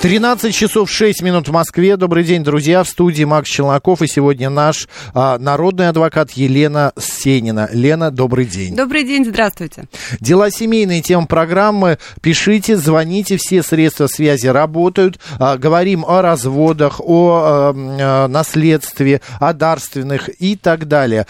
13 часов 6 минут в Москве. Добрый день, друзья. В студии Макс Челнаков. И сегодня наш народный адвокат Елена Сенина. Лена, добрый день. Добрый день, здравствуйте. Дела семейные, тема программы. Пишите, звоните, все средства связи работают. Говорим о разводах, о наследстве, о дарственных и так далее.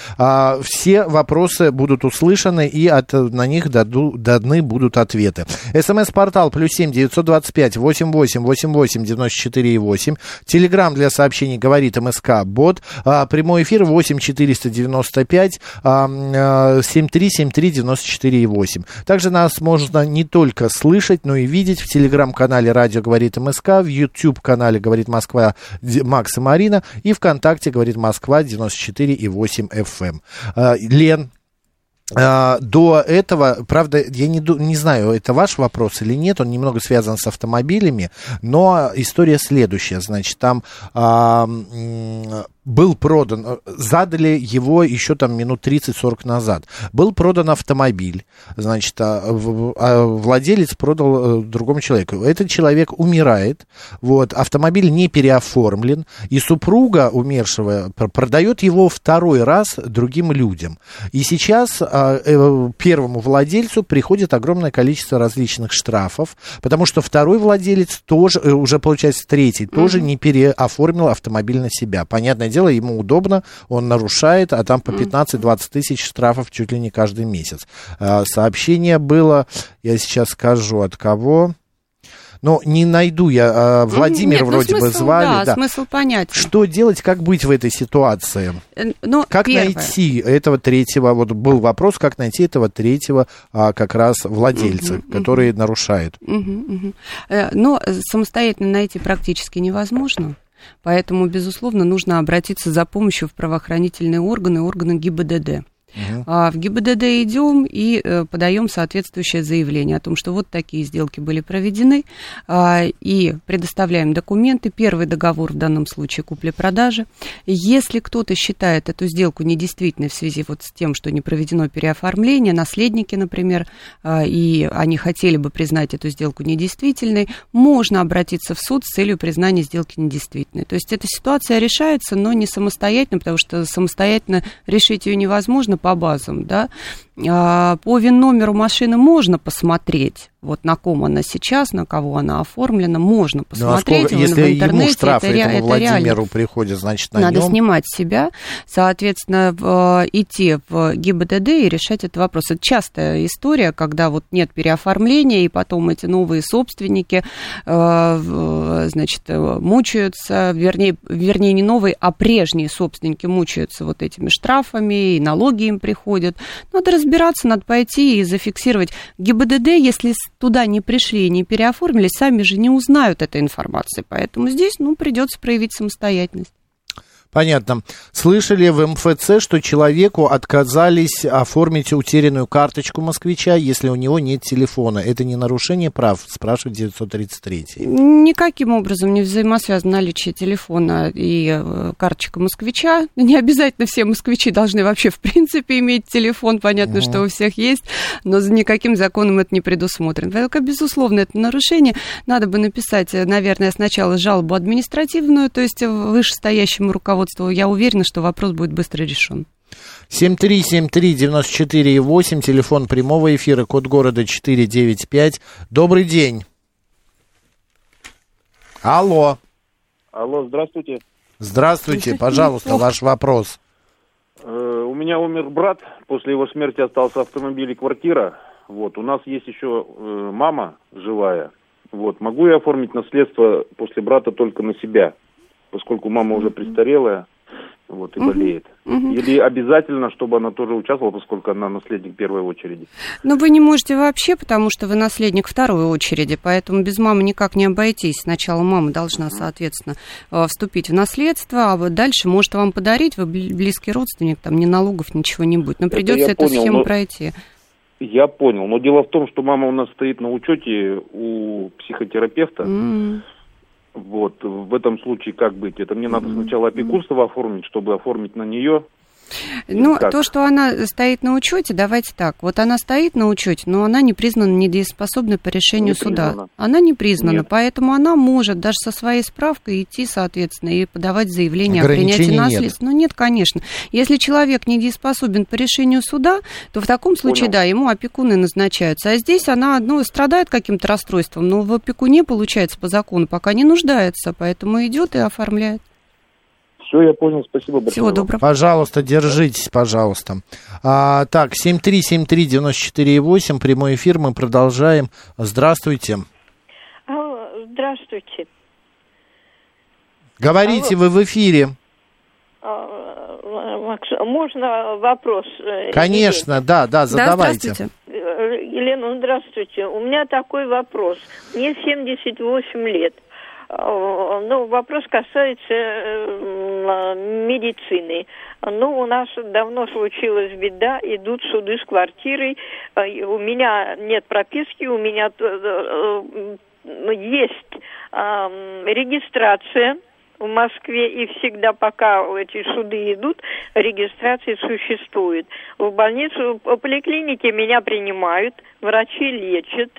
Все вопросы будут услышаны и на них даны будут ответы. СМС-портал +7 925 88 88 94,8. Телеграм для сообщений говорит МСК Бот. Прямой эфир 8 495 73 73 94,8. Также нас можно не только слышать, но и видеть в телеграм-канале «Радио говорит МСК», в YouTube-канале «Говорит Москва» Макс и Марина и ВКонтакте «Говорит Москва» 94,8 FM. Лен, до этого, правда, я не знаю, это ваш вопрос или нет, он немного связан с автомобилями, но история следующая, значит, там был продан, задали его еще там минут 30-40 назад, был продан автомобиль, значит, владелец продал другому человеку, этот человек умирает, вот, автомобиль не переоформлен, и супруга умершего продает его второй раз другим людям, и сейчас первому владельцу приходит огромное количество различных штрафов, потому что второй владелец тоже, уже получается третий, тоже не переоформил автомобиль на себя. Понятное дело, ему удобно, он нарушает, а там по 15-20 тысяч штрафов чуть ли не каждый месяц. Сообщение было, я сейчас скажу, от кого... Но не найду я, Владимир вроде смысл, бы звали. Да, смысл понятен. Что делать, как быть в этой ситуации? Но как найти этого третьего, вот был вопрос, как найти этого третьего как раз владельца, который нарушает. Но самостоятельно найти практически невозможно. Поэтому, безусловно, нужно обратиться за помощью в правоохранительные органы, органы ГИБДД. В ГИБДД идем и подаем соответствующее заявление о том, что вот такие сделки были проведены, и предоставляем документы, первый договор в данном случае купли-продажи. Если кто-то считает эту сделку недействительной в связи вот с тем, что не проведено переоформление, наследники, например, и они хотели бы признать эту сделку недействительной, можно обратиться в суд с целью признания сделки недействительной. То есть эта ситуация решается, но не самостоятельно, потому что самостоятельно решить ее невозможно, по базам, да, по ВИН-номеру машины можно посмотреть, вот на ком она сейчас, на кого она оформлена, можно посмотреть, ну, а сколько, если в интернете, ему штраф, это реально. Если Владимиру приходит, значит, на Надо снимать себя, соответственно, идти в ГИБДД и решать этот вопрос. Это частая история, когда вот нет переоформления, и потом эти новые собственники, значит, мучаются, вернее, не новые, а прежние собственники мучаются вот этими штрафами, и налоги им приходят. Надо разбираться, надо пойти и зафиксировать. ГИБДД, если туда не пришли, не переоформились, сами же не узнают этой информации. Поэтому здесь, ну, придется проявить самостоятельность. Понятно. Слышали в МФЦ, что человеку отказались оформить утерянную карточку москвича, если у него нет телефона. Это не нарушение прав, спрашивает 933-й. Никаким образом не взаимосвязано наличие телефона и карточка москвича. Не обязательно все москвичи должны вообще в принципе иметь телефон. Понятно, что у всех есть, но никаким законом это не предусмотрено. Только, безусловно, это нарушение. Надо бы написать, наверное, сначала жалобу административную, то есть вышестоящему руководству. Я уверена, что вопрос будет быстро решен. 7373948, телефон прямого эфира, код города 495. Добрый день. Алло. Алло, здравствуйте. Здравствуйте, пожалуйста, ваш вопрос. У меня умер брат, после его смерти остался автомобиль и квартира. Вот, у нас есть еще мама живая. Вот, могу я оформить наследство после брата только на себя? Поскольку мама уже престарелая, вот, и болеет. Или обязательно, чтобы она тоже участвовала, поскольку она наследник первой очереди? Но вы не можете вообще, потому что вы наследник второй очереди, поэтому без мамы никак не обойтись. Сначала мама должна, соответственно, вступить в наследство, а вот дальше может вам подарить, вы близкий родственник, там ни налогов, ничего не будет. Но придется эту схему пройти. Я понял, но дело в том, что мама у нас стоит на учете у психотерапевта. Вот, в этом случае как быть? Это мне надо сначала опекунство оформить, чтобы оформить на нее. Ну, как? То, что она стоит на учете, давайте так. Вот она стоит на учете, но она не признана недееспособной по решению суда. Она не признана, поэтому она может даже со своей справкой идти, соответственно, и подавать заявление о принятии наследства. Ну, нет, конечно. Если человек недееспособен по решению суда, то в таком случае, да, ему опекуны назначаются. А здесь она, ну, страдает каким-то расстройством, но в опекуне, получается, по закону пока не нуждается, поэтому идет и оформляет. Все, я понял, спасибо большое. Всего доброго. Пожалуйста, держитесь, пожалуйста. Так, 7373948, прямой эфир, мы продолжаем. Здравствуйте. Алло, здравствуйте. Говорите, алло. Вы в эфире. Макс, можно вопрос? Конечно, Елена? Да, задавайте. Да, Елена, здравствуйте. У меня такой вопрос. Мне 78 лет. Ну, вопрос касается медицины. Ну, у нас давно случилась беда, идут суды с квартирой. У меня нет прописки, у меня есть регистрация в Москве, и всегда, пока эти суды идут, регистрация существует. В больницу, в поликлинике меня принимают, врачи лечат.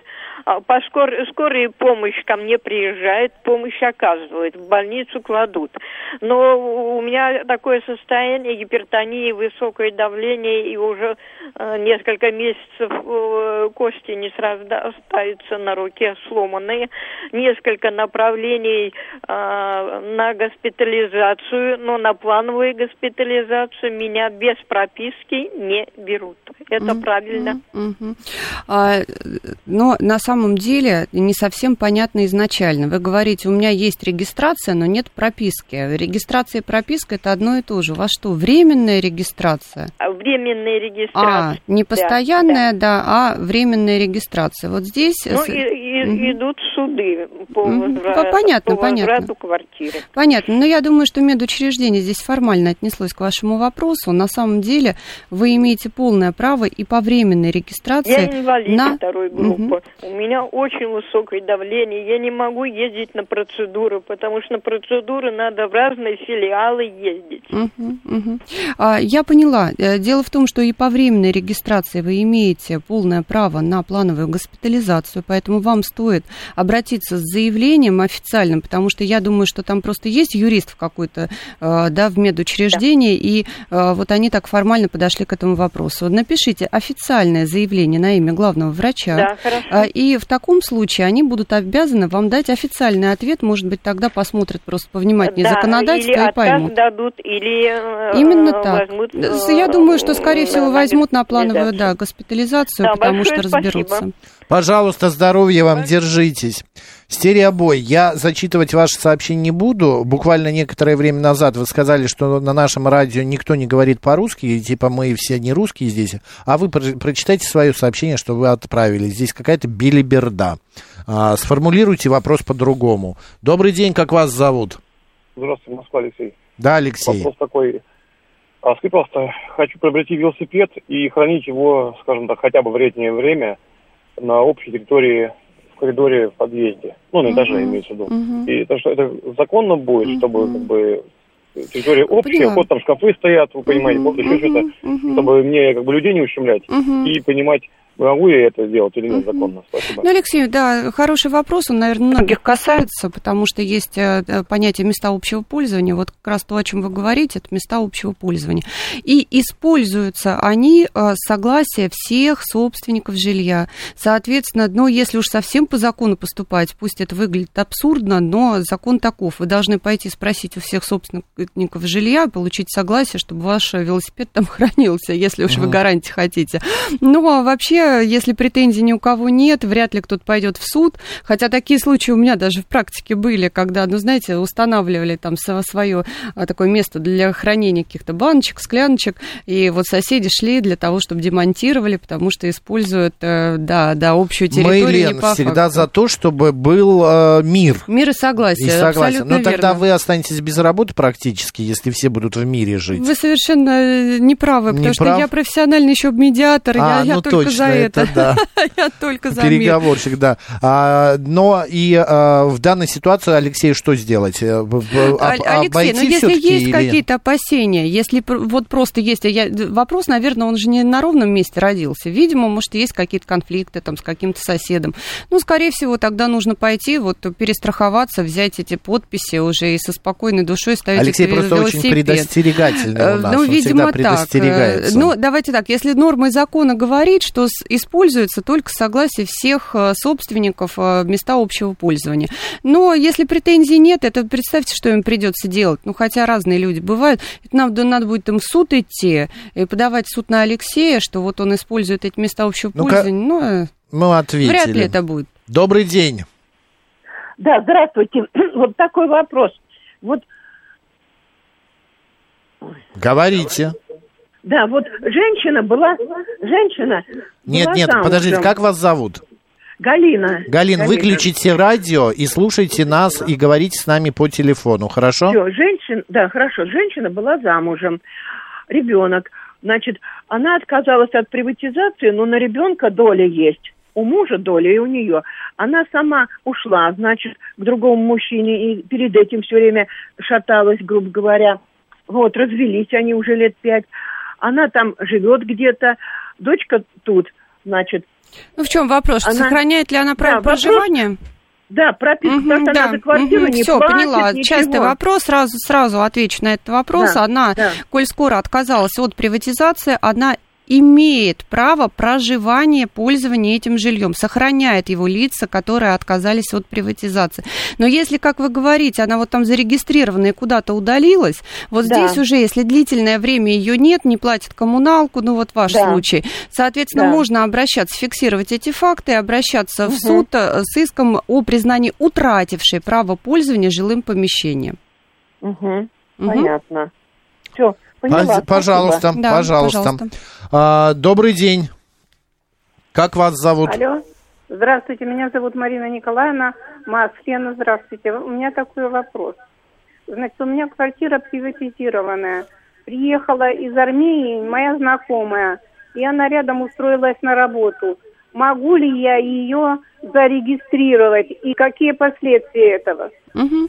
Скорая помощь ко мне приезжает, помощь оказывает, в больницу кладут. Но у меня такое состояние гипертонии, высокое давление, и уже несколько месяцев кости не срастаются, на руке сломанные. Несколько направлений на госпитализацию, но на плановую госпитализацию меня без прописки не берут. Это правильно? Но на самом деле не совсем понятно изначально. Вы говорите, у меня есть регистрация, но нет прописки. Регистрация и прописка – это одно и то же. У вас что, временная регистрация? Временная регистрация. Не постоянная, а временная регистрация. Вот здесь... Ну, идут суды по возврату квартиры. Понятно. Но я думаю, что медучреждение здесь формально отнеслось к вашему вопросу. На самом деле вы имеете полное право и по временной регистрации... Я инвалид второй группы. У меня очень высокое давление, я не могу ездить на процедуры, потому что на процедуры надо в разные филиалы ездить. Я поняла. Дело в том, что и по временной регистрации вы имеете полное право на плановую госпитализацию, поэтому вам стоит обратиться с заявлением официальным, потому что я думаю, что там просто есть юрист в какой-то, да, в медучреждении, и вот они так формально подошли к этому вопросу. Напишите официальное заявление на имя главного врача. Да, хорошо. И в таком случае они будут обязаны вам дать официальный ответ. Может быть, тогда посмотрят просто повнимательнее законодательство и поймут. Или отказ дадут, или именно так. Возьмут, я думаю, что, скорее всего, возьмут на плановую госпитализацию, потому что разберутся. Спасибо. Пожалуйста, здоровья вам, держитесь. Стереобой, я зачитывать ваши сообщения не буду. Буквально некоторое время назад вы сказали, что на нашем радио никто не говорит по-русски, типа мы все не русские здесь, а вы прочитайте свое сообщение, что вы отправили. Здесь какая-то белиберда. Сформулируйте вопрос по-другому. Добрый день, как вас зовут? Здравствуйте, Москва, Алексей. Да, Алексей. Вопрос такой. Скажите, пожалуйста, хочу приобрести велосипед и хранить его, скажем так, хотя бы в летнее время на общей территории, в коридоре, в подъезде. Ну, на этаже, имеется в виду. И это законно будет, чтобы как бы... Территория общая, вот там шкафы стоят, вы понимаете, вот еще что-то, чтобы мне как бы людей не ущемлять и понимать, могу я это делать или нет законно. Спасибо. Ну, Алексей, да, хороший вопрос, он, наверное, многих касается, потому что есть понятие места общего пользования, вот как раз то, о чем вы говорите, это места общего пользования. И используются они с согласия всех собственников жилья. Соответственно, ну, если уж совсем по закону поступать, пусть это выглядит абсурдно, но закон таков. Вы должны пойти спросить у всех собственников жилья, получить согласие, чтобы ваш велосипед там хранился, если уж вы гарантии хотите. Ну, а вообще вообще, если претензий ни у кого нет, вряд ли кто-то пойдет в суд. Хотя такие случаи у меня даже в практике были, когда, ну, знаете, устанавливали там свое такое место для хранения каких-то баночек, скляночек, и вот соседи шли для того, чтобы демонтировали, потому что используют, да, общую территорию. Мы, Лен, всегда за то, чтобы был мир. Мир и согласие, абсолютно верно. Но тогда вы останетесь без работы практически, если все будут в мире жить. Вы совершенно не правы, потому что я профессиональный еще медиатор, я только за это. Я только за мир. Переговорщик, да. Но и в данной ситуации, Алексей, что сделать? Алексей, ну если есть какие-то опасения, если вот просто есть... Вопрос, наверное, он же не на ровном месте родился. Видимо, может, есть какие-то конфликты там с каким-то соседом. Ну, скорее всего, тогда нужно пойти, вот перестраховаться, взять эти подписи уже и со спокойной душой ставить Алексей их в велосипед. Алексей просто очень предостерегательный у нас. Ну, он видимо, так. Ну, давайте так, если нормы закона говорит, что используется только согласие всех собственников места общего пользования. Но если претензий нет, это представьте, что им придется делать. Ну, хотя разные люди бывают. Это надо будет им в суд идти и подавать в суд на Алексея, что вот он использует эти места общего пользования. Мы ответили. Вряд ли это будет. Добрый день. Да, здравствуйте. Вот такой вопрос. Вот... Говорите. Да, вот женщина была замужем. Подождите, как вас зовут? Галина. Галина, выключите радио и слушайте нас, и говорите с нами по телефону, хорошо? Все, хорошо. Женщина была замужем, ребенок. Значит, она отказалась от приватизации, но на ребенка доля есть. У мужа доля и у нее. Она сама ушла, значит, к другому мужчине, и перед этим все время шаталась, грубо говоря. Вот, развелись они уже лет 5. Она там живет где-то, дочка тут, значит. Ну, в чем вопрос? Она... Сохраняет ли она право проживания? Да, прописка, она за квартиру не платит, все, поняла. Ничего. Частый вопрос, сразу отвечу на этот вопрос. Да, она, коль скоро отказалась от приватизации, она... имеет право проживания, пользования этим жильем, сохраняет его лица, которые отказались от приватизации. Но если, как вы говорите, она вот там зарегистрирована и куда-то удалилась, вот здесь уже, если длительное время ее нет, не платит коммуналку, ну вот ваш случай, соответственно, можно обращаться, фиксировать эти факты, обращаться в суд с иском о признании утратившей право пользования жилым помещением. Понятно. Все. Поняла, пожалуйста, да, пожалуйста. Добрый день. Как вас зовут? Алло. Здравствуйте, меня зовут Марина Николаевна Маслена. Здравствуйте. У меня такой вопрос. Значит, у меня квартира приватизированная. Приехала из Армении моя знакомая, и она рядом устроилась на работу. Могу ли я ее зарегистрировать, и какие последствия этого? Угу.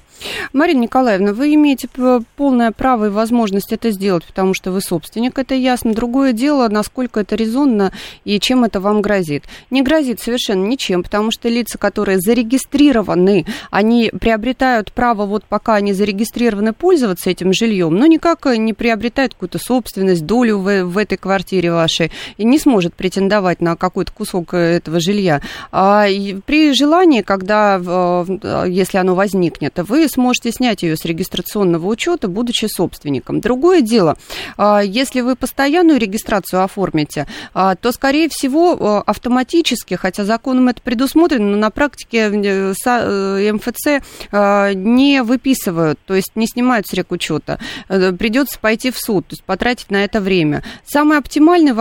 Марина Николаевна, вы имеете полное право и возможность это сделать, потому что вы собственник, это ясно. Другое дело, насколько это резонно и чем это вам грозит. Не грозит совершенно ничем, потому что лица, которые зарегистрированы, они приобретают право, вот пока они зарегистрированы, пользоваться этим жильем, но никак не приобретают какую-то собственность, долю в этой квартире вашей, и не сможет претендовать на какой-то кусок этого жилья. А при желании, если оно возникнет, вы сможете снять ее с регистрационного учета, будучи собственником. Другое дело, если вы постоянную регистрацию оформите, то, скорее всего, автоматически, хотя законом это предусмотрено, но на практике МФЦ не выписывают, то есть не снимают с регучета. Придется пойти в суд, то есть потратить на это время. Самый оптимальный,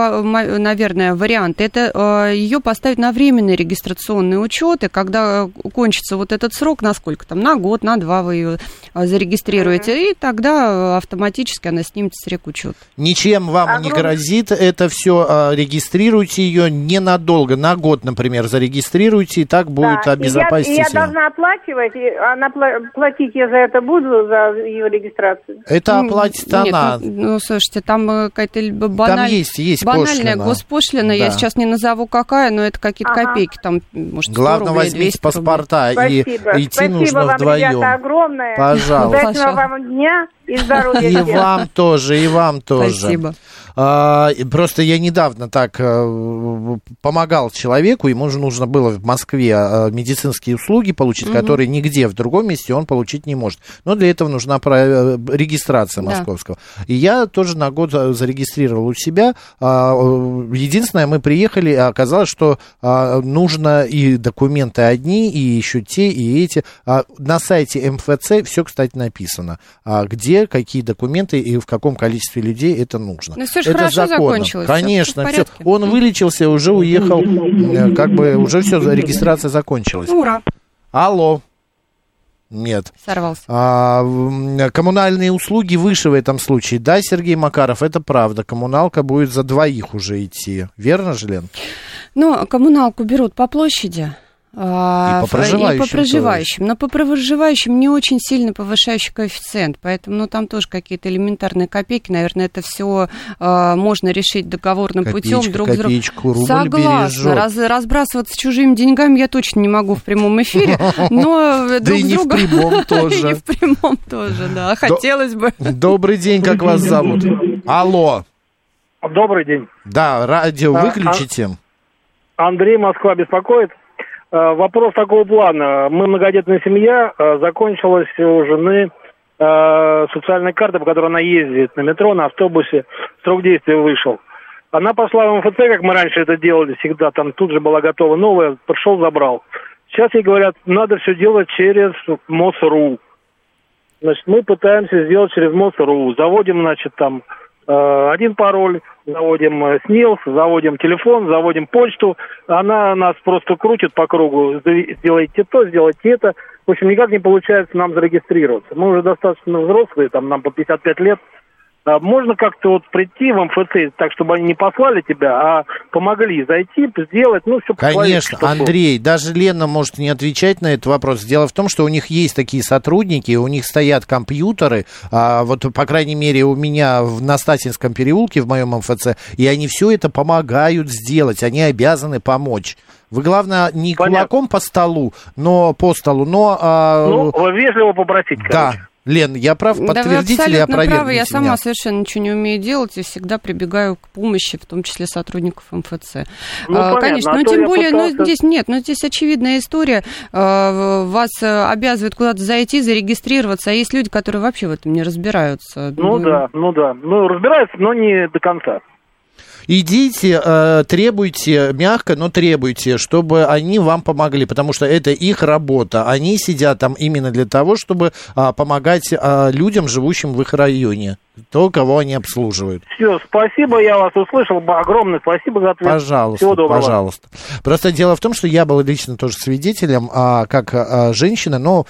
наверное, вариант – это ее поставить на временный регистрационный учет, и когда кончится вот этот срок, насколько там, на год, на 2 вы ее зарегистрируете, и тогда автоматически она снимется с рекучет. Ничем вам не грозит это все. Регистрируйте ее ненадолго, на год, например, зарегистрируйте, и так будет обезопасить. Я должна оплачивать, платить я за это буду, за ее регистрацию? Это оплатит она. Ну, слушайте, там какая-то есть банальная пошлина. Госпошлина, да. Я сейчас не назову какая, но это какие-то копейки, там, может, 100 рублей, 200 рублей. Главное, возьмите паспорта, и идти нужно вдвоем. Спасибо вам, ребята, огромное. Пожалуйста. Удачного вам дня и здоровья. И вам тоже, и вам тоже. Спасибо. Просто я недавно так помогал человеку, ему же нужно было в Москве медицинские услуги получить, которые нигде в другом месте он получить не может. Но для этого нужна регистрация московского. Да. И я тоже на год зарегистрировал у себя. Единственное, мы приехали, оказалось, что нужно и документы одни, и еще те, и эти. На сайте МФЦ все, кстати, написано, где, какие документы и в каком количестве людей это нужно. Но все же хорошо закончилось. Конечно, все. Он вылечился, уже уехал, как бы уже все, регистрация закончилась. Ура! Алло. Нет. Сорвался. Коммунальные услуги выше в этом случае. Да, Сергей Макаров, это правда. Коммуналка будет за двоих уже идти. Верно же, Лен? Ну, коммуналку берут по площади. И по проживающим. Но по проживающим не очень сильно повышающий коэффициент, поэтому там тоже какие-то элементарные копейки, наверное, это все можно решить договорным путем. Копеечку, рубль согласна, разбрасываться чужими деньгами я точно не могу в прямом эфире, но друг друга... Да и не в прямом тоже, да, хотелось бы. Добрый день, как вас зовут? Алло. Добрый день. Да, радио выключите. Андрей, Москва беспокоит. Вопрос такого плана. Мы многодетная семья, закончилась у жены социальная карта, по которой она ездит на метро, на автобусе. Срок действия вышел. Она пошла в МФЦ, как мы раньше это делали всегда, там тут же была готова новая, пришел, забрал. Сейчас ей говорят, надо все делать через МОС.ру. Значит, мы пытаемся сделать через МОС.ру. Заводим, значит, там один пароль, заводим СНИЛС, заводим телефон, заводим почту. Она нас просто крутит по кругу. Сделайте то, сделайте это. В общем, никак не получается нам зарегистрироваться. Мы уже достаточно взрослые, там нам по 55 лет. Можно как-то прийти в МФЦ, так, чтобы они не послали тебя, а помогли зайти, сделать, все по своему. Конечно, Андрей, даже Лена может не отвечать на этот вопрос. Дело в том, что у них есть такие сотрудники, у них стоят компьютеры, по крайней мере, у меня в Настасьинском переулке, в моем МФЦ, и они все это помогают сделать, они обязаны помочь. Вы, главное, не кулаком по столу, но... вежливо попросить, конечно. Да. Лен, я прав? Подтвердите или опровергните меня? Да вы абсолютно правы, я сама совершенно ничего не умею делать и всегда прибегаю к помощи, в том числе сотрудников МФЦ. Конечно, но тем более, здесь очевидная история, вас обязывают куда-то зайти, зарегистрироваться, а есть люди, которые вообще в этом не разбираются. Разбираются, но не до конца. Идите, требуйте, мягко, но требуйте, чтобы они вам помогли, потому что это их работа. Они сидят там именно для того, чтобы помогать людям, живущим в их районе, то, кого они обслуживают. Все, спасибо, я вас услышал, огромное спасибо за ответ. Пожалуйста, всего доброго. Пожалуйста. Просто дело в том, что я был лично тоже свидетелем, как женщина, но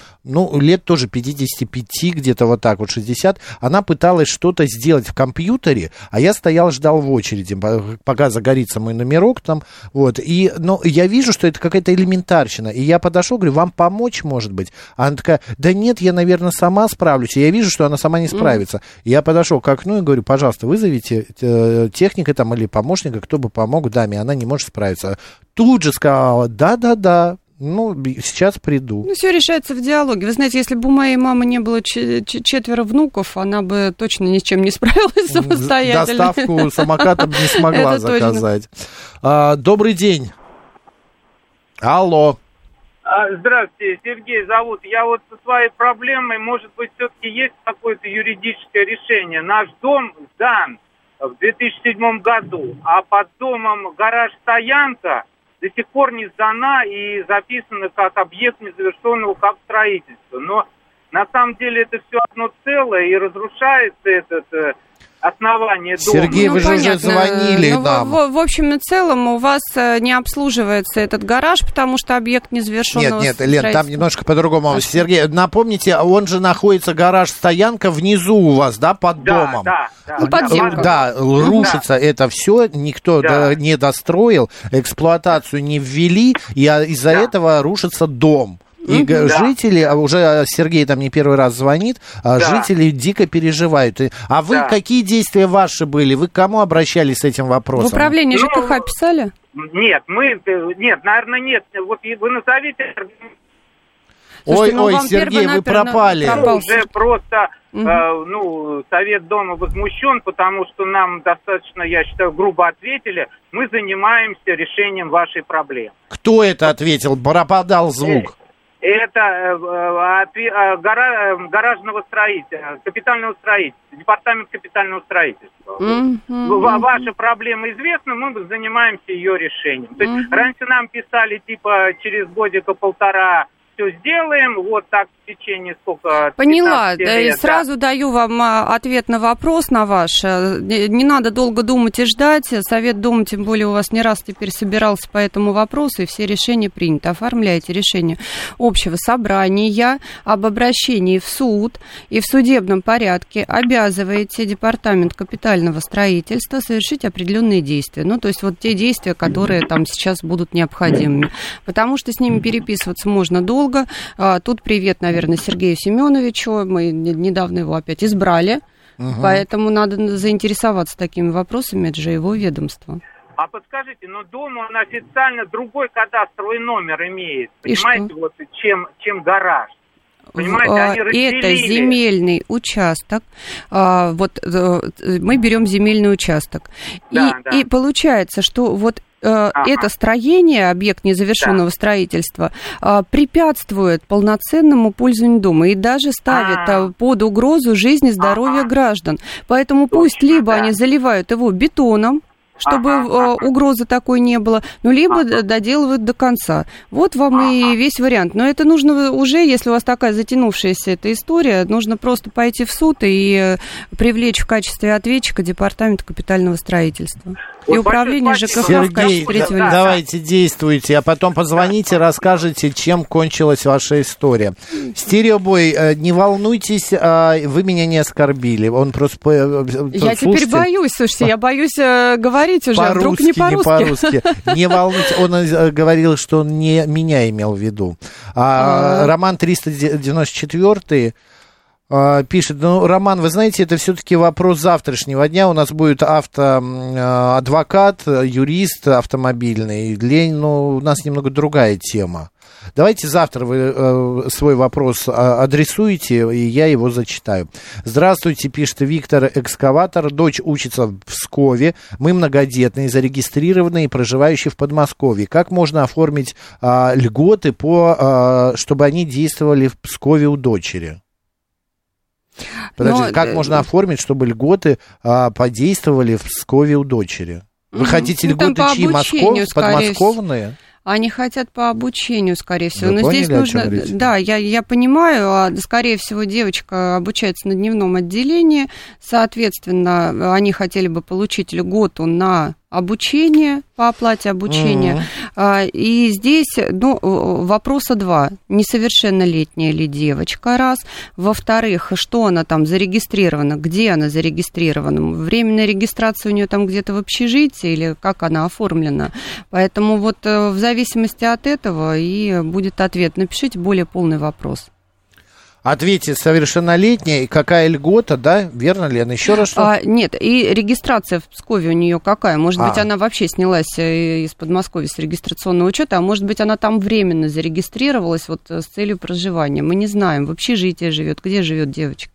лет тоже 55, где-то вот так, вот 60, она пыталась что-то сделать в компьютере, а я стоял, ждал в очереди, пока загорится мой номерок там, вот, но я вижу, что это какая-то элементарщина, и я подошел, говорю, вам помочь, может быть? А она такая, да нет, я, наверное, сама справлюсь, и я вижу, что она сама не справится. Я подошел к окну и говорю, пожалуйста, вызовите техника там или помощника, кто бы помог даме, она не может справиться. Тут же сказала, да-да-да. Сейчас приду. Все решается в диалоге. Вы знаете, если бы у моей мамы не было четверо внуков, она бы точно ни с чем не справилась самостоятельно. Доставку самоката бы не смогла заказать. Добрый день. Алло. Здравствуйте, Сергей зовут. Я со своей проблемой, может быть, все-таки есть какое-то юридическое решение. Наш дом сдан в 2007 году, а под домом гараж-стоянка до сих пор не сдана и записана как объект незавершенного капстроительства. Но на самом деле это все одно целое и разрушается основание дома. Сергей, вы же уже звонили нам. В общем и целом у вас не обслуживается этот гараж, потому что объект незавершенного строительства. Нет, Лен, там немножко по-другому. А Сергей, напомните, он же находится, гараж-стоянка внизу у вас, да, под домом? Да. Под землю. Да, рушится это все, никто не достроил, эксплуатацию не ввели, и из-за этого рушится дом. И жители, уже Сергей там не первый раз звонит, жители дико переживают. А вы какие действия ваши были? Вы к кому обращались с этим вопросом? В управление ЖКХ писали? Нет, наверное, нет. Вот вы назовите... Ой, Сергей, вы пропали. Уже просто... Совет дома возмущен, потому что нам достаточно, я считаю, грубо ответили. Мы занимаемся решением вашей проблемы. Кто это ответил? Пропадал звук. Гаражного строительства, капитального строительства, департамент капитального строительства. Ваша проблема известна, мы занимаемся ее решением. То есть раньше нам писали, через годика-полтора все сделаем, вот так в течение сколько... Поняла, лет, сразу даю вам ответ на вопрос на ваш. Не надо долго думать и ждать. Совет дома, тем более, у вас не раз теперь собирался по этому вопросу, и все решения приняты. Оформляйте решение общего собрания об обращении в суд и в судебном порядке обязываете департамент капитального строительства совершить определенные действия. Ну, то есть вот те действия, которые там сейчас будут необходимыми. Потому что с ними переписываться можно долго. Тут привет, наверное, Сергею Семеновичу. Мы недавно его опять избрали, поэтому надо заинтересоваться такими вопросами, это же его ведомство. А подскажите, но дом, он официально другой кадастровый номер имеет, понимаете, вот чем гараж. Это земельный участок. Вот мы берем земельный участок. Да, и, да. И получается, что вот это строение, объект незавершенного строительства, препятствует полноценному пользованию дома и даже ставит под угрозу жизнь и здоровье граждан. Поэтому пусть либо они заливают его бетоном, чтобы угрозы такой не было, ну, либо доделывают до конца. Вот вам и весь вариант. Но это нужно уже, если у вас такая затянувшаяся эта история, нужно просто пойти в суд и привлечь в качестве ответчика департамент капитального строительства. И управление ЖКХ в качестве третьего лица. Давайте действуйте, а потом позвоните, расскажите, чем кончилась ваша история. Стереобой, не волнуйтесь, вы меня не оскорбили. Он просто... Я теперь боюсь, слушайте, я боюсь говорить уже, вдруг не по-русски. Не волнуйтесь, он говорил, что он не меня имел в виду. Роман 394 пишет, Роман, вы знаете, это все-таки вопрос завтрашнего дня. У нас будет адвокат, юрист автомобильный. У нас немного другая тема. Давайте завтра вы свой вопрос адресуете, и я его зачитаю. «Здравствуйте», пишет Виктор Экскаватор. «Дочь учится в Пскове. Мы многодетные, зарегистрированные и проживающие в Подмосковье. Как можно оформить льготы, чтобы они действовали в Пскове у дочери?» Подождите, как можно оформить, чтобы льготы подействовали в Пскове у дочери? Вы хотите льготы чьи, подмосковные? Они хотят по обучению, скорее всего. Вы поняли, здесь нужно... о чем речь? Да, я понимаю. Скорее всего, девочка обучается на дневном отделении. Соответственно, они хотели бы получить льготу на обучение, по оплате обучения. И здесь вопроса два. Несовершеннолетняя ли девочка, раз. Во-вторых, что она там зарегистрирована, где она зарегистрирована. Временная регистрация у нее там где-то в общежитии или как она оформлена. Поэтому вот в зависимости от этого и будет ответ. Напишите более полный вопрос. Ответит совершеннолетняя, и какая льгота, да? Верно, Лена? Еще раз что? Нет, и регистрация в Пскове у нее какая? Может быть, она вообще снялась из Подмосковья с регистрационного учета, а может быть, она там временно зарегистрировалась вот с целью проживания. Мы не знаем, в общежитии живет, где живет девочка.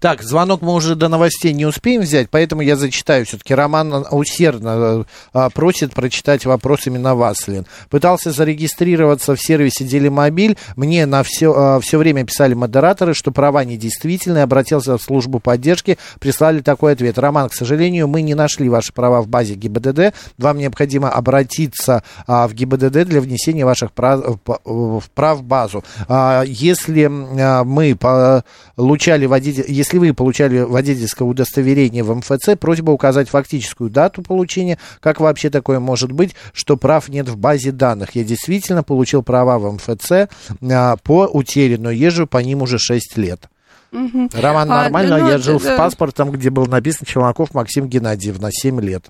Так, звонок мы уже до новостей не успеем взять, поэтому я зачитаю все-таки. Роман усердно просит прочитать вопрос именно вас, Лен. Пытался зарегистрироваться в сервисе Делимобиль. Мне на все время писали модераторы, что права недействительны. Обратился в службу поддержки, прислали такой ответ. Роман, к сожалению, мы не нашли ваши права в базе ГИБДД. Вам необходимо обратиться в ГИБДД для внесения ваших прав в базу. Если вы получали водительское удостоверение в МФЦ, просьба указать фактическую дату получения. Как вообще такое может быть, что прав нет в базе данных? Я действительно получил права в МФЦ по утере, но езжу по ним уже 6 лет. Угу. Роман, нормально, я жил с паспортом, где было написано Челноков Максим Геннадьевич на 7 лет.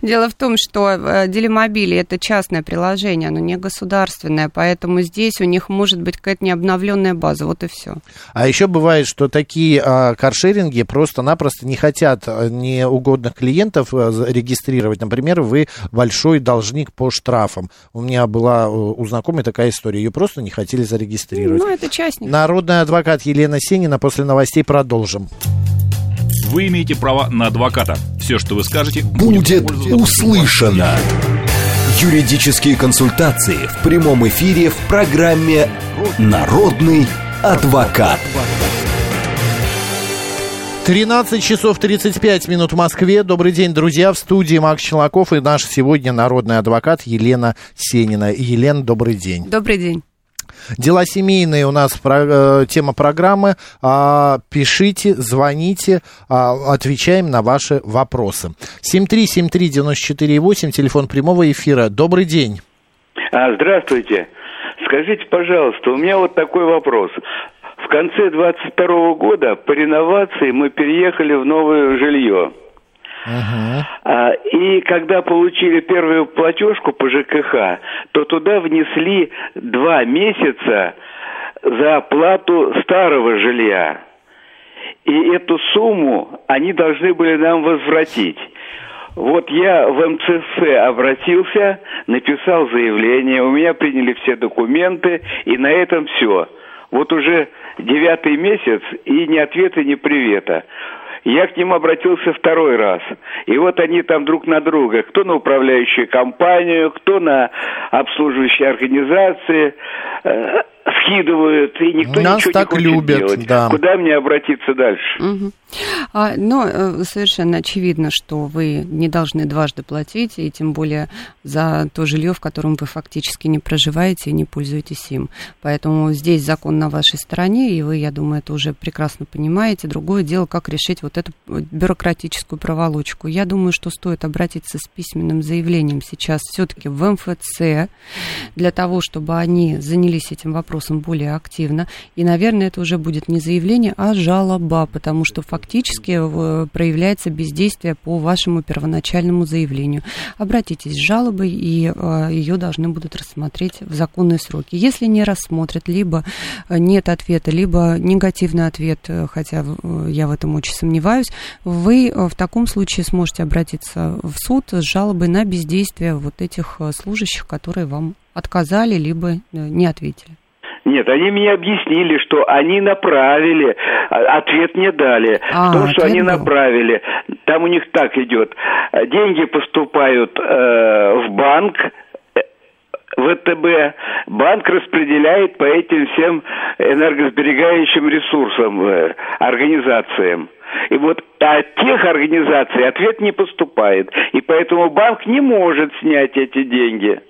Дело в том, что Делимобили — это частное приложение, оно не государственное, поэтому здесь у них может быть какая-то необновленная база, вот и все. А еще бывает, что такие каршеринги просто-напросто не хотят неугодных клиентов регистрировать. Например, вы большой должник по штрафам. У меня была у знакомой такая история, ее просто не хотели зарегистрировать. Ну, это частник. Народный адвокат Елена Сенина. После новостей продолжим. Вы имеете право на адвоката. Все, что вы скажете, будет услышано. Юридические консультации в прямом эфире в программе «Народный адвокат». 13 часов 35 минут в Москве. Добрый день, друзья. В студии Макс Челнаков и наш сегодня народный адвокат Елена Сенина. Елена, добрый день. Добрый день. Дела семейные у нас тема программы. Пишите, звоните, отвечаем на ваши вопросы. 7373948, телефон прямого эфира. Добрый день. Здравствуйте. Скажите, пожалуйста, у меня вот такой вопрос. В конце 22 года по реновации мы переехали в новое жилье. Ага. И когда получили первую платежку по ЖКХ, то туда внесли 2 месяца за оплату старого жилья. И эту сумму они должны были нам возвратить. Вот я в МЦС обратился, написал заявление, у меня приняли все документы, и на этом все. Вот уже 9-й месяц, и ни ответа, ни привета. Я к ним обратился 2-й раз. И вот они там друг на друга. Кто на управляющую компанию, кто на обслуживающие организации. Скидывают, и никто нас ничего так не хочет любят, делать. Да. Куда мне обратиться дальше? Угу. Совершенно очевидно, что вы не должны дважды платить, и тем более за то жилье, в котором вы фактически не проживаете и не пользуетесь им. Поэтому здесь закон на вашей стороне, и вы, я думаю, это уже прекрасно понимаете. Другое дело, как решить вот эту бюрократическую проволочку. Я думаю, что стоит обратиться с письменным заявлением сейчас все-таки в МФЦ, для того, чтобы они занялись этим вопросом более активно. И, наверное, это уже будет не заявление, а жалоба, потому что фактически проявляется бездействие по вашему первоначальному заявлению. Обратитесь с жалобой, и ее должны будут рассмотреть в законные сроки. Если не рассмотрят, либо нет ответа, либо негативный ответ, хотя я в этом очень сомневаюсь, вы в таком случае сможете обратиться в суд с жалобой на бездействие вот этих служащих, которые вам отказали, либо не ответили. Нет, они мне объяснили, что они направили, ответ не дали. То, что они направили, там у них так идет. Деньги поступают в банк, ВТБ. Банк распределяет по этим всем энергосберегающим ресурсам, организациям. И вот от тех организаций ответ не поступает. И поэтому банк не может снять эти деньги.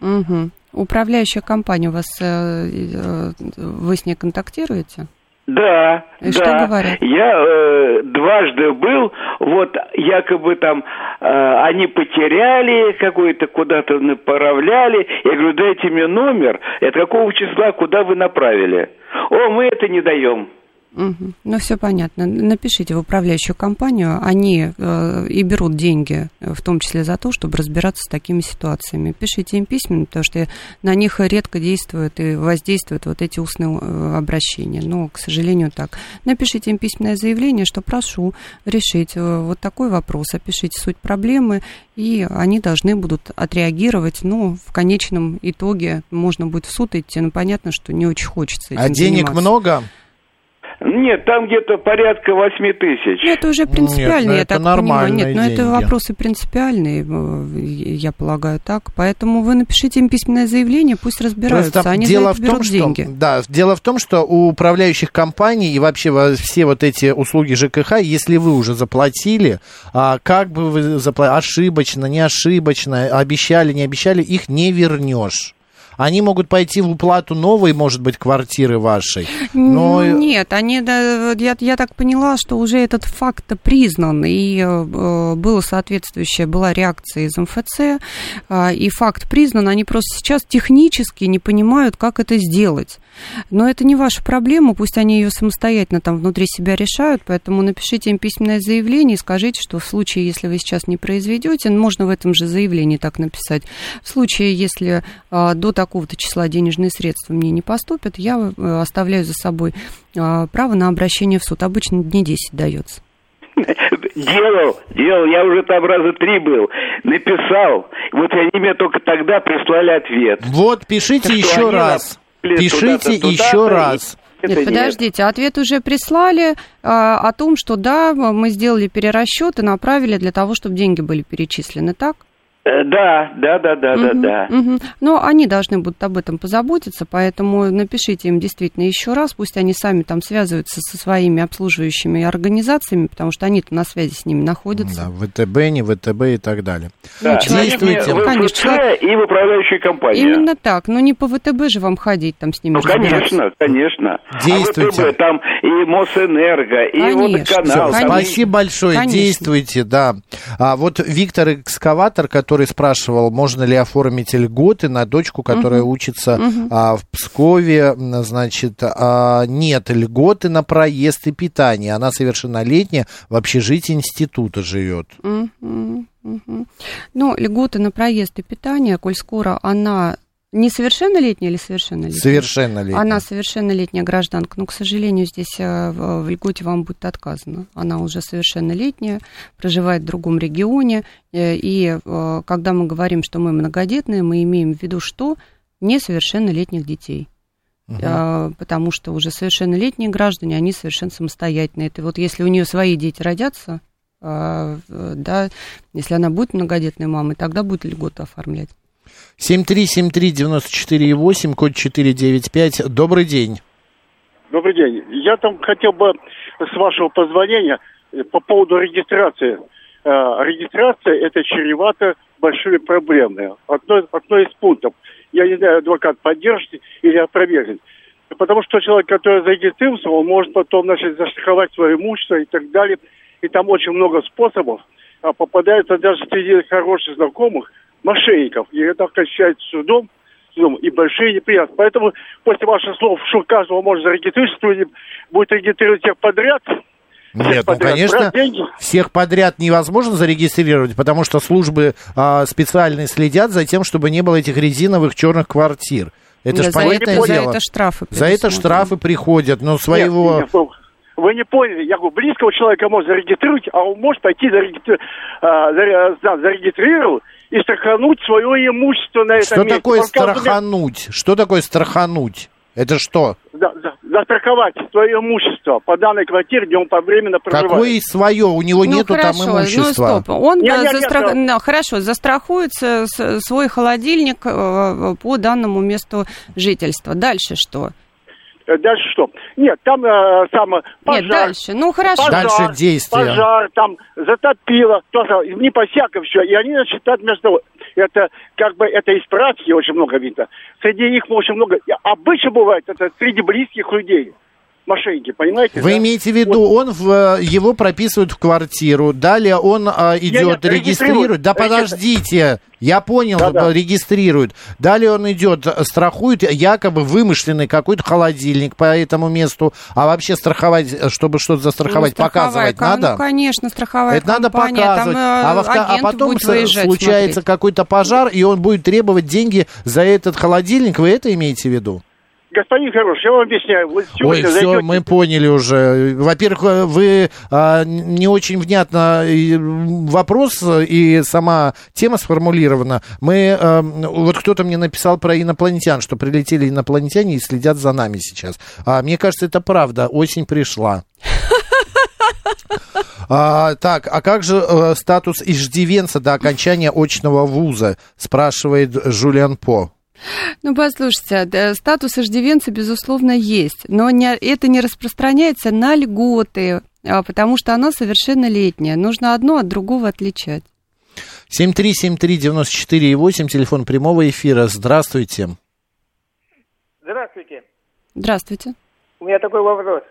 Угу. Управляющая компания у вас, вы с ней контактируете? Да. И да. Что говорят? Я дважды был, вот якобы там они потеряли какой-то, куда-то направляли. Я говорю, дайте мне номер, от какого числа, куда вы направили. Мы это не даем. Угу. Все понятно. Напишите в управляющую компанию, они и берут деньги, в том числе за то, чтобы разбираться с такими ситуациями. Пишите им письменно, потому что на них редко действуют и воздействуют вот эти устные обращения. Но, к сожалению, так. Напишите им письменное заявление, что прошу решить вот такой вопрос, опишите суть проблемы, и они должны будут отреагировать. В конечном итоге можно будет в суд идти, но понятно, что не очень хочется этим заниматься. А денег много? Нет, там где-то порядка 8 тысяч. Это уже принципиально, я так понимаю. Нет, но это вопросы принципиальные, я полагаю, так. Поэтому вы напишите им письменное заявление, пусть разбираются, они за это берут деньги. Да, дело в том, что у управляющих компаний и вообще все вот эти услуги ЖКХ, если вы уже заплатили, как бы вы заплатили, ошибочно, не ошибочно, обещали, не обещали, их не вернешь. они могут пойти в уплату новой, может быть, квартиры вашей. Но... Нет, они, я так поняла, что уже этот факт-то признан, и было соответствующее, была реакция из МФЦ, и факт признан, они просто сейчас технически не понимают, как это сделать. Но это не ваша проблема, пусть они ее самостоятельно там внутри себя решают, поэтому напишите им письменное заявление и скажите, что в случае, если вы сейчас не произведете, можно в этом же заявлении так написать, в случае, если до такого-то числа денежные средства мне не поступят, я оставляю за собой право на обращение в суд. Обычно дней 10 дается. Делал, я уже там раза 3 был, написал, вот они мне только тогда прислали ответ. Вот, пишите еще раз. Пишите туда-то, еще туда-то, раз. Нет, подождите, ответ уже прислали о том, что да, мы сделали перерасчет и направили для того, чтобы деньги были перечислены, так? Да. Но они должны будут об этом позаботиться, поэтому напишите им действительно еще раз, пусть они сами там связываются со своими обслуживающими организациями, потому что они-то на связи с ними находятся. Да, ВТБ, не ВТБ и так далее. Да. Действуйте. В ФЦ и в управляющей компании. Именно так, но не по ВТБ же вам ходить там с ними. Ну, конечно. Действуйте. А ВТБ там и Мосэнерго, и водоканал. Спасибо большое, действуйте, да. А вот Виктор Экскаватор, который спрашивал, можно ли оформить льготы на дочку, которая учится в Пскове. Значит, нет, льготы на проезд и питание. Она совершеннолетняя, в общежитии института живет. Ну, льготы на проезд и питание, коль скоро она... Несовершеннолетняя или совершеннолетняя? Совершеннолетняя. Она совершеннолетняя гражданка, но, к сожалению, здесь в льготе вам будет отказано. Она уже совершеннолетняя, проживает в другом регионе, и когда мы говорим, что мы многодетные, мы имеем в виду, что несовершеннолетних детей. Потому что уже совершеннолетние граждане, они совершенно самостоятельные. Это вот если у нее свои дети родятся, да, если она будет многодетной мамой, тогда будет льготу оформлять. 7373948, код 495. Добрый день. Добрый день. Я там хотел бы с вашего позвонения по поводу регистрации. Регистрация – это чревато большими проблемами. Одно из пунктов. Я не знаю, адвокат поддержит или опровергнет. Потому что человек, который зарегистрировался, он может потом застраховать свое имущество и так далее. И там очень много способов. А попадаются даже среди хороших знакомых мошенников, и это кончается судом, и большие неприятности. Поэтому после ваших слов, что каждого можно зарегистрировать, будет регистрировать всех подряд. Нет, ну, конечно, всех подряд невозможно зарегистрировать, потому что службы специальные следят за тем, чтобы не было этих резиновых черных квартир. Это же понятное дело. За это штрафы. За это штрафы приходят, но своего... Нет, вы не поняли, я говорю, близкого человека можно зарегистрировать, а он может пойти зарегистрировать и страхануть свое имущество на этом месте. Что такое страхануть? Что такое страхануть? Это что? Застраховать свое имущество по данной квартире, где он временно проживает. Какое свое? У него нету хорошо, там имущества. Ну, стоп. Он хорошо, застрахуется свой холодильник по данному месту жительства. Дальше что? Дальше что? Нет, там пожар. Нет, дальше. Ну, хорошо. Дальше действия. Пожар, там затопило. Тоже, не по-всякому все. И они считают между собой. Это как бы, это из практики очень много видно. Среди них очень много. Обычно бывает это среди близких людей. Мошенники, понимаете? Вы имеете в виду, вот. Его прописывают в квартиру, далее он идет, регистрирует. Да подождите, я понял, регистрирует. Далее он идет, страхует якобы вымышленный какой-то холодильник по этому месту. А вообще страховать, чтобы что-то застраховать, показывать надо? Ну, конечно, страховая это компания. Это надо показывать. А потом случается какой-то пожар, и он будет требовать деньги за этот холодильник. Вы это имеете в виду? Господин хороший, я вам объясняю. Ой, все, зайдете... мы поняли уже. Во-первых, вы не очень внятно вопрос и сама тема сформулирована. Мы, вот кто-то мне написал про инопланетян, что прилетели инопланетяне и следят за нами сейчас. Мне кажется, это правда. Осень пришла. Так, а как же статус иждивенца до окончания очного вуза, спрашивает Жулиан По. Ну, послушайте, статус иждивенца, безусловно, есть, но это не распространяется на льготы, потому что она совершеннолетняя. Нужно одно от другого отличать. 7373948, телефон прямого эфира. Здравствуйте. Здравствуйте. Здравствуйте. У меня такой вопрос.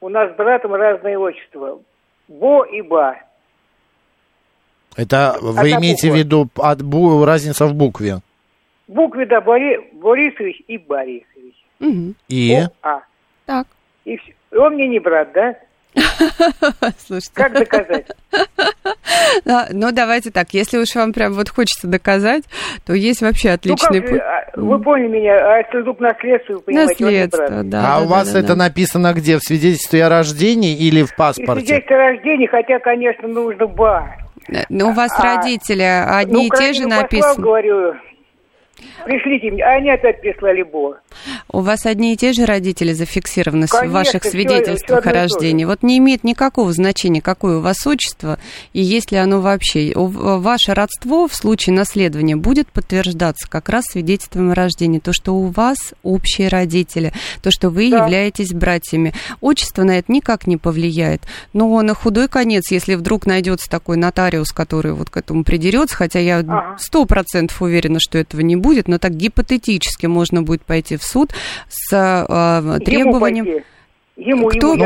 У нас с братом разные отчества. Бо и Ба. Это вы имеете в виду разница в букве? Буквы, да, Борисович и Борисович. Угу. И? О-а. Так. И он мне не брат, да? Слушайте. Как доказать? Ну, давайте так. Если уж вам прям вот хочется доказать, то есть вообще отличный путь. Вы поняли меня, а если вдруг наследство, вы понимаете, наследство, да. А у вас это написано где? В свидетельстве о рождении или в паспорте? В свидетельстве о рождении, хотя, конечно, нужно ба. Но у вас родители одни и те же написаны. Ну, говорю... Пришлите мне, а они опять прислали Бо. У вас одни и те же родители зафиксированы, конечно, в ваших свидетельствах о рождении. Вот не имеет никакого значения, какое у вас отчество, и есть ли оно вообще. Ваше родство в случае наследования будет подтверждаться как раз свидетельством о рождении. То, что у вас общие родители, то, что вы да. являетесь братьями. Отчество на это никак не повлияет. Но на худой конец, если вдруг найдется такой нотариус, который вот к этому придерется, хотя я 100% уверена, что этого не будет, но так гипотетически можно будет пойти в суд с требованием... Кто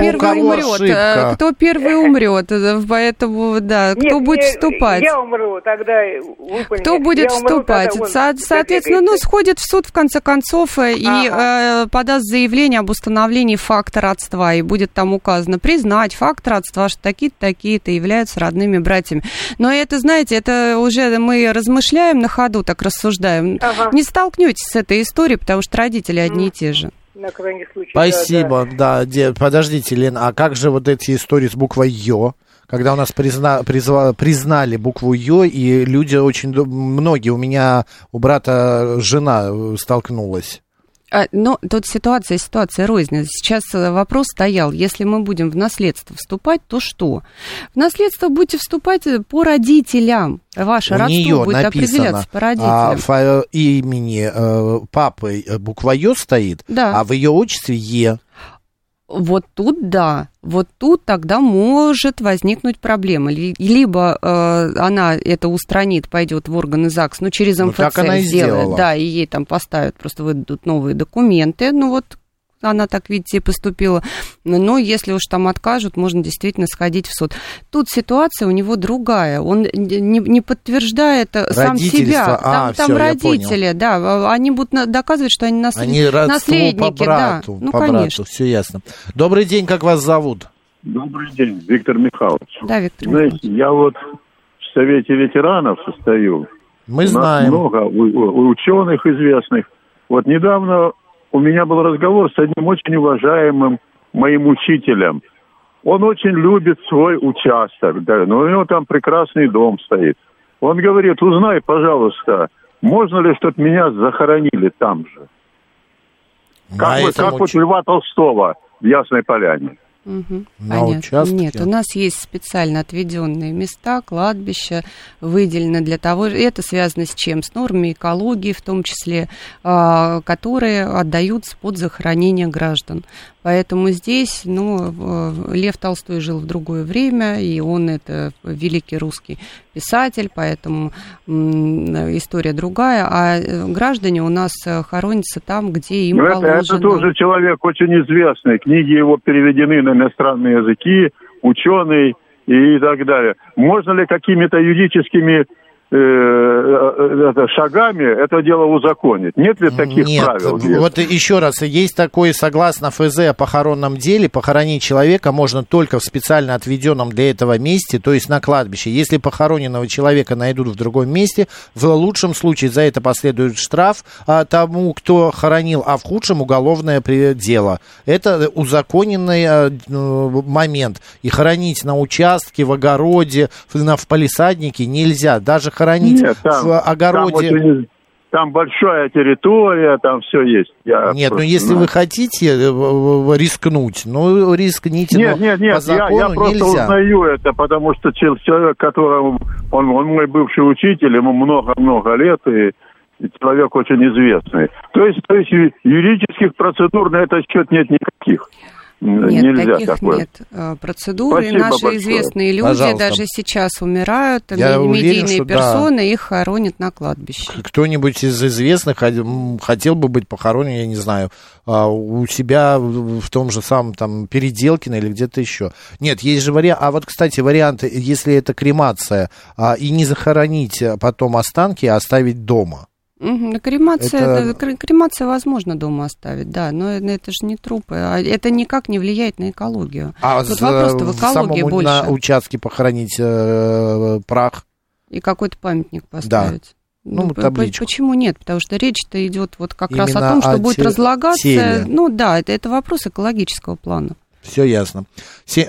первый умрет, поэтому, да, кто будет вступать? Я умру, тогда выполню. Кто будет вступать? Соответственно, сходит в суд, в конце концов, и подаст заявление об установлении факта родства, и будет там указано признать факт родства, что такие-то, такие-то являются родными братьями. Но это, знаете, это уже мы размышляем на ходу, так рассуждаем. Ага. Не столкнетесь с этой историей, потому что родители одни и те же. На крайний случай. Спасибо, да. Подождите, Лена, а как же вот эти истории с буквой «Ё», когда у нас признали букву «Ё», и люди очень... Многие, у брата жена столкнулась. Но тут ситуация рознь. Сейчас вопрос стоял, если мы будем в наследство вступать, то что? В наследство будете вступать по родителям. Ваше родство будет определяться по родителям. В имени папы буква «Ё» стоит, да. А в ее отчестве «Е». Вот тут да, вот тут тогда может возникнуть проблема. Либо она это устранит, пойдет в органы ЗАГС, через МФЦ так она сделает, да, и ей там поставят, просто выдадут новые документы, она так, видите, и поступила. Но если уж там откажут, можно действительно сходить в суд. Тут ситуация у него другая. Он не подтверждает сам себя. Там родители, да. Они будут доказывать, что они наследники. По брату, да. Конечно. Все ясно. Добрый день, как вас зовут? Добрый день, Виктор Михайлович. Да, Виктор Михайлович. Знаете, я в Совете ветеранов состою. Мы знаем. Много ученых известных. Недавно... У меня был разговор с одним очень уважаемым моим учителем. Он очень любит свой участок, да, но у него там прекрасный дом стоит. Он говорит, узнай, пожалуйста, можно ли, чтобы меня захоронили там же? Как вот Льва Толстого в Ясной Поляне. Угу. Нет, у нас есть специально отведенные места, кладбища выделены для того, это связано с чем? С нормами экологии, в том числе, которые отдаются под захоронение граждан. Поэтому здесь, Лев Толстой жил в другое время, и он это великий русский писатель, поэтому история другая, а граждане у нас хоронятся там, где им положено. Это тоже человек очень известный, книги его переведены на иностранные языки, ученый и так далее. Можно ли какими-то юридическими шагами это дело узаконить? Нет ли таких правил? Нет. Вот еще раз, есть такое, согласно ФЗ о похоронном деле, похоронить человека можно только в специально отведенном для этого месте, то есть на кладбище. Если похороненного человека найдут в другом месте, в лучшем случае за это последует штраф тому, кто хоронил, а в худшем уголовное дело. Это узаконенный момент. И хоронить на участке, в огороде, в палисаднике нельзя. Даже хоронить в огороде... Там большая территория, там все есть. Если вы хотите рискнуть, рискните. Нет, по закону я просто нельзя. Узнаю это, потому что человек, которому... Он мой бывший учитель, ему много-много лет, и человек очень известный. То есть юридических процедур на этот счет нет никаких. нельзя такое. Нет, таких нет. Процедуры. Спасибо наши большое. Известные люди даже сейчас умирают. Я медийные уверен, персоны их хоронят на кладбище. Кто-нибудь из известных хотел бы быть похоронен, я не знаю, у себя в том же самом там Переделкино или где-то еще. Нет, есть же вариант. А вот, кстати, варианты, если это кремация, и не захоронить потом останки, а оставить дома. Кремация возможно дома оставить, да, но это же не трупы, это никак не влияет на экологию. А тут вопрос-то в экологии больше. На участке похоронить прах и какой-то памятник поставить. Да. Ну, табличку. Почему нет? Потому что речь-то идет вот как именно раз о том, что будет разлагаться. Теле. Ну да, это вопрос экологического плана. Все ясно.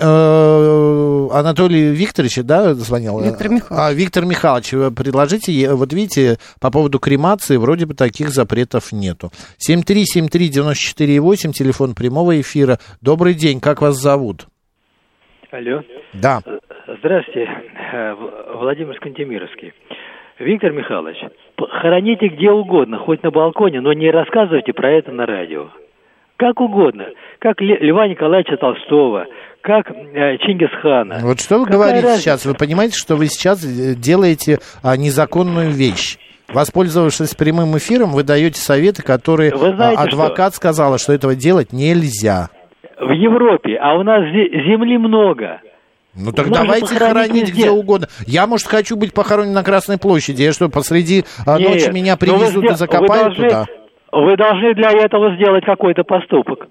Анатолий Викторович, да, звонил? Виктор Михайлович. Виктор Михайлович, предложите, вот видите, по поводу кремации вроде бы таких запретов нету. 7373948, телефон прямого эфира. Добрый день, как вас зовут? Алло. Да. Здравствуйте, Владимир Скантимировский. Виктор Михайлович, хороните где угодно, хоть на балконе, но не рассказывайте про это на радио. Как угодно, как Льва Николаевича Толстого, как Чингисхана. Вот что вы говорите сейчас? Вы понимаете, что вы сейчас делаете незаконную вещь? Воспользовавшись прямым эфиром, вы даете советы, которые адвокат сказала, что этого делать нельзя. В Европе, а у нас земли много. Ну так можно давайте хоронить где угодно. Я, может, хочу быть похоронен на Красной площади. Я что, посреди ночи меня привезут и закопают туда? Вы должны для этого сделать какой-то поступок.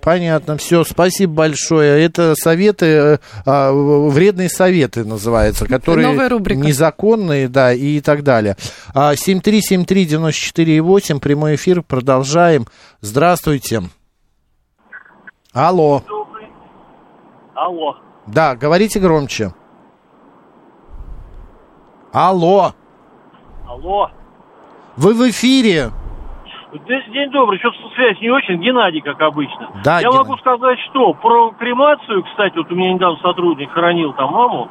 Понятно, все, спасибо большое. Это советы, вредные советы называются, которые незаконные, да, и так далее. 7373948, прямой эфир, продолжаем. Здравствуйте. Алло. Алло. Да, говорите громче. Алло. Алло. Вы в эфире. День добрый, что-то связь не очень, Геннадий, как обычно. Да, я могу сказать, что про кремацию, кстати, вот у меня недавно сотрудник хоронил там маму,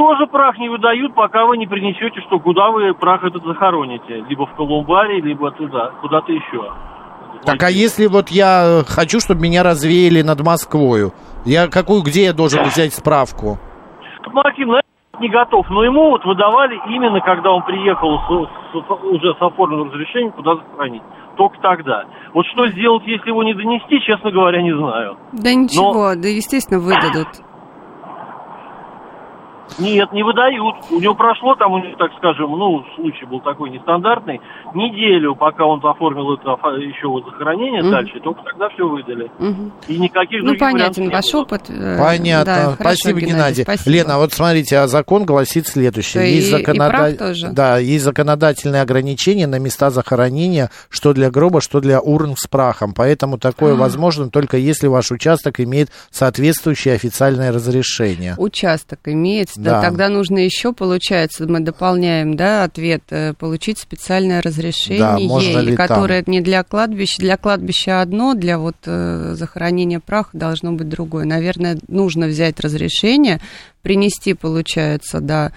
тоже прах не выдают, пока вы не принесете, что куда вы прах этот захороните, либо в колумбарий, либо туда, куда-то еще. Так, а если вот я хочу, чтобы меня развеяли над Москвою, где я должен взять справку? Максим, не готов, но ему вот выдавали именно, когда он приехал уже с оформленным разрешением, куда захоронить. Только тогда. Вот что сделать, если его не донести, честно говоря, не знаю. Да ничего, да естественно выдадут. Нет, не выдают. У него прошло, там у него, так скажем, случай был такой нестандартный, неделю, пока он оформил это еще вот захоронение дальше, только тогда все выдали. И никаких других вариантов не было. Ну, понятен ваш опыт. Понятно. Да, спасибо, Геннадий. Спасибо. Лена, вот смотрите, а закон гласит следующее. Есть законодательные ограничения на места захоронения, что для гроба, что для урн с прахом. Поэтому такое возможно только если ваш участок имеет соответствующее официальное разрешение. Участок имеет. Да. Тогда нужно еще, получается, мы дополняем, да, ответ, получить специальное разрешение, да, которое не для кладбища. Для кладбища одно, для вот захоронения праха должно быть другое. Наверное, нужно взять разрешение, принести, получается, да,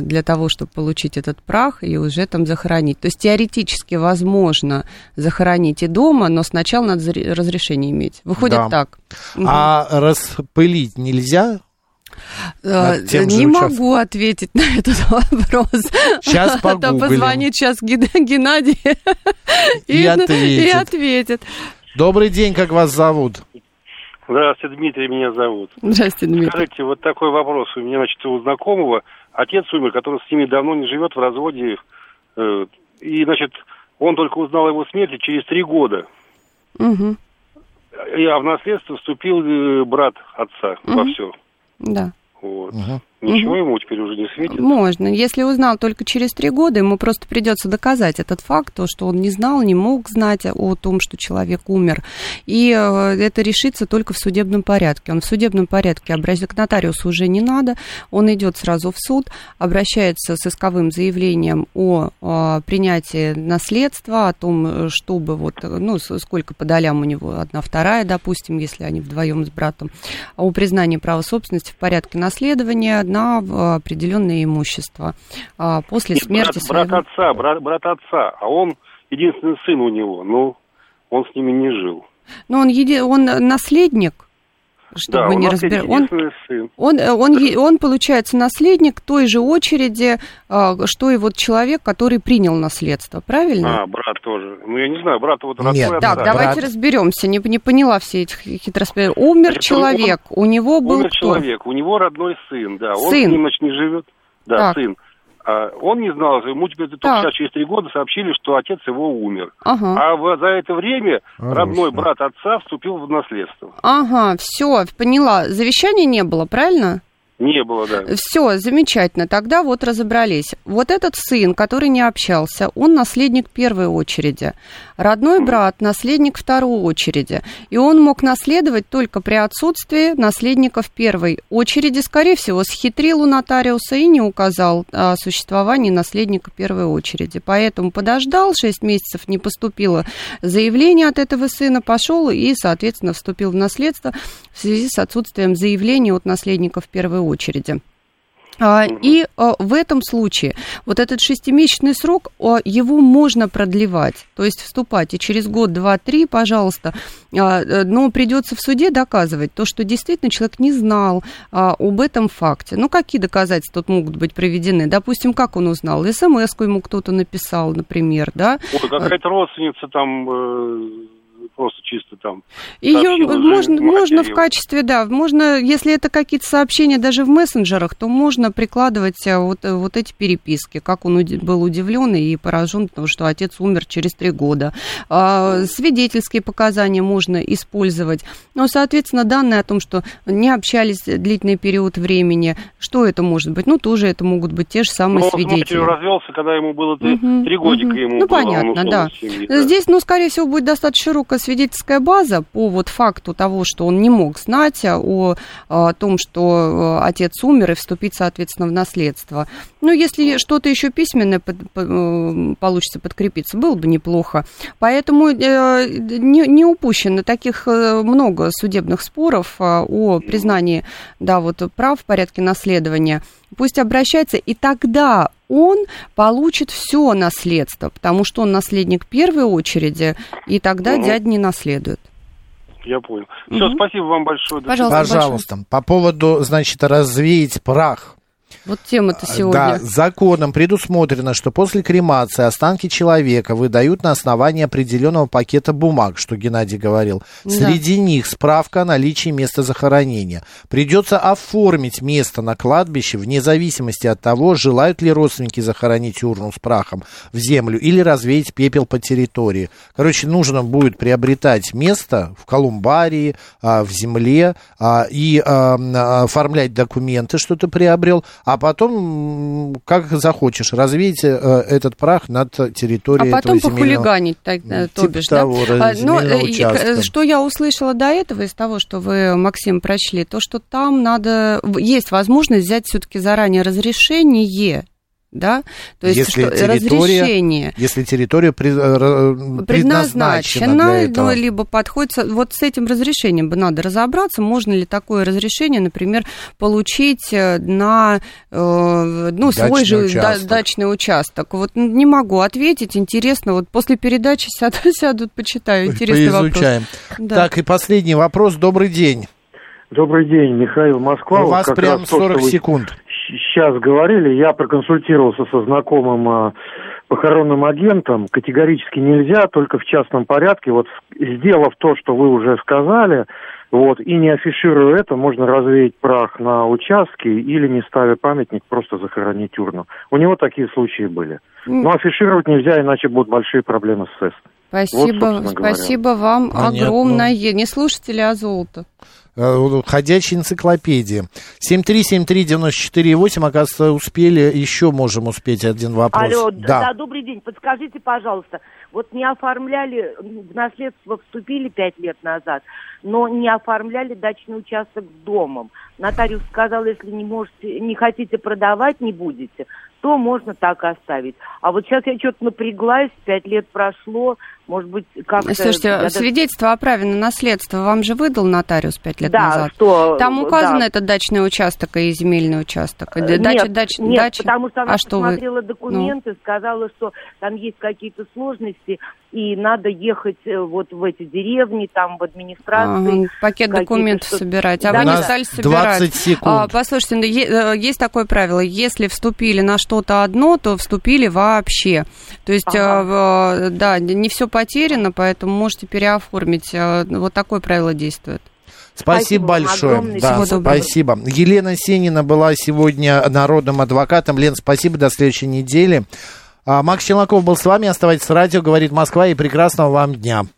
для того, чтобы получить этот прах и уже там захоронить. То есть теоретически возможно захоронить и дома, но сначала надо разрешение иметь. Выходит так. А распылить нельзя? Не могу ответить на этот вопрос. Сейчас погуглим. Позвонит сейчас Геннадий и ответит. Добрый день, как вас зовут? Здравствуйте, Дмитрий, меня зовут. Здравствуйте, Дмитрий. Скажите, вот такой вопрос. У меня, значит, у знакомого отец умер, который с ними давно не живет, в разводе. И, значит, он только узнал о его смерти через 3 года. А в наследство вступил брат отца во всем. Да. Вот. Ничего ему теперь уже не светит? Можно. Если узнал только через 3 года, ему просто придется доказать этот факт, то, что он не знал, не мог знать о том, что человек умер. И это решится только в судебном порядке. Он в судебном порядке к нотариусу уже не надо, он идет сразу в суд, обращается с исковым заявлением о принятии наследства, о том, чтобы сколько по долям у него 1/2, допустим, если они вдвоем с братом, о признании права собственности в порядке наследования на определенное имущество после смерти своего... брат отца, а он единственный сын у него, но он с ними не жил. Но он наследник, чтобы да, не разбирать. Он, получается, наследник той же очереди, что и вот человек, который принял наследство, правильно? А, брат тоже. Ну, я не знаю, брат вот родной. Нет, так, брат. Давайте разберемся. Не поняла все эти хитросплетения. Умер человек, у него был умер кто? Человек, у него родной сын, да. Сын. Он с ним не живет. Да, так. Сын. Он не знал, ему теперь только сейчас через 3 года сообщили, что отец его умер. Ага. А за это время родной брат отца вступил в наследство. Ага, все, поняла. Завещания не было, правильно? Не было, да. Все, замечательно. Тогда вот разобрались. Вот этот сын, который не общался, он наследник первой очереди. Родной брат, наследник второй очереди. И он мог наследовать только при отсутствии наследников первой очереди. Скорее всего, схитрил у нотариуса и не указал о существовании наследника первой очереди. Поэтому подождал, 6 месяцев не поступило заявление от этого сына, пошел и, соответственно, вступил в наследство в связи с отсутствием заявления от наследников первой очереди. И в этом случае вот этот 6-месячный срок, его можно продлевать, то есть вступать и через год, 2, 3, пожалуйста, но придется в суде доказывать то, что действительно человек не знал об этом факте. Ну, какие доказательства тут могут быть приведены? Допустим, как он узнал? СМС-ку ему кто-то написал, например, да? Ой, какая-то родственница там... Просто чисто там. Ее можно в качестве, да, можно, если это какие-то сообщения даже в мессенджерах, то можно прикладывать вот эти переписки, как он был удивлен и поражен, потому что отец умер через 3 года. Свидетельские показания можно использовать. Но, соответственно, данные о том, что не общались длительный период времени, что это может быть? Ну, тоже это могут быть те же самые свидетели. Он развелся, когда ему было 3 годика. Ему ну, было, понятно, да. Семьи, да. Здесь, скорее всего, будет достаточно широкая свидетельская база по факту того, что он не мог знать о том, что отец умер, и вступить, соответственно, в наследство. Но если что-то еще письменное получится подкрепиться, было бы неплохо. Поэтому не упущено таких много судебных споров о признании прав в порядке наследования. Пусть обращается, и тогда он получит все наследство, потому что он наследник первой очереди, и тогда дядя не наследует. Я понял. Все, спасибо вам большое. Пожалуйста. По поводу, развеять прах. Вот тема-то сегодня. Да, законом предусмотрено, что после кремации останки человека выдают на основании определенного пакета бумаг, что Геннадий говорил. Да. Среди них справка о наличии места захоронения. Придется оформить место на кладбище вне зависимости от того, желают ли родственники захоронить урну с прахом в землю или развеять пепел по территории. Нужно будет приобретать место в колумбарии, в земле и оформлять документы, что ты приобрел, а потом, как захочешь, развеять этот прах над территорией этого земельного... А потом похулиганить, то бишь, да? Что я услышала до этого, из того, что вы, Максим, прочли, то, что там есть возможность взять все-таки заранее разрешение... Да? То есть разрешение. Если территория предназначена для этого. Либо подходит... Вот с этим разрешением бы надо разобраться, можно ли такое разрешение, например, получить на свой же дачный участок. Вот не могу ответить, интересно, после передачи сяду, почитаю, интересный поизучаем. Вопрос. Да. Так, и последний вопрос, добрый день. Добрый день, Михаил, Москва. У вас прям 40 секунд. Сейчас говорили, я проконсультировался со знакомым похоронным агентом, категорически нельзя, только в частном порядке, сделав то, что вы уже сказали, и не афишируя это, можно развеять прах на участке или, не ставя памятник, просто захоронить урну. У него такие случаи были. Но афишировать нельзя, иначе будут большие проблемы с СЭС. Спасибо вам огромное. Не слушайте ли золото? Ходячая энциклопедия. 7373948, оказывается, успели, еще можем успеть один вопрос. Алло, да, добрый день, подскажите, пожалуйста, не оформляли, в наследство вступили 5 лет назад, но не оформляли дачный участок с домом. Нотариус сказал, если не хотите продавать, не будете, то можно так оставить. А вот сейчас я что-то напряглась, 5 лет прошло, может быть, как-то... Слушайте, свидетельство о праве на наследство вам же выдал нотариус 5 лет назад? Что... Там указано этот дачный участок и земельный участок? Нет, потому что она посмотрела документы, сказала, что там есть какие-то сложности, и надо ехать вот в эти деревни, там в администрации. Ага, пакет документов собирать, а да, вы не стали собирать. 20 секунд. Послушайте, есть такое правило, если вступили на что-то одно, то вступили вообще. То есть, да, не все потеряно, поэтому можете переоформить. Вот такое правило действует. Спасибо большое. Да, спасибо. Елена Сенина была сегодня народным адвокатом. Лен, спасибо, до следующей недели. Макс Челнаков был с вами. Оставайтесь с радио, говорит Москва, и прекрасного вам дня.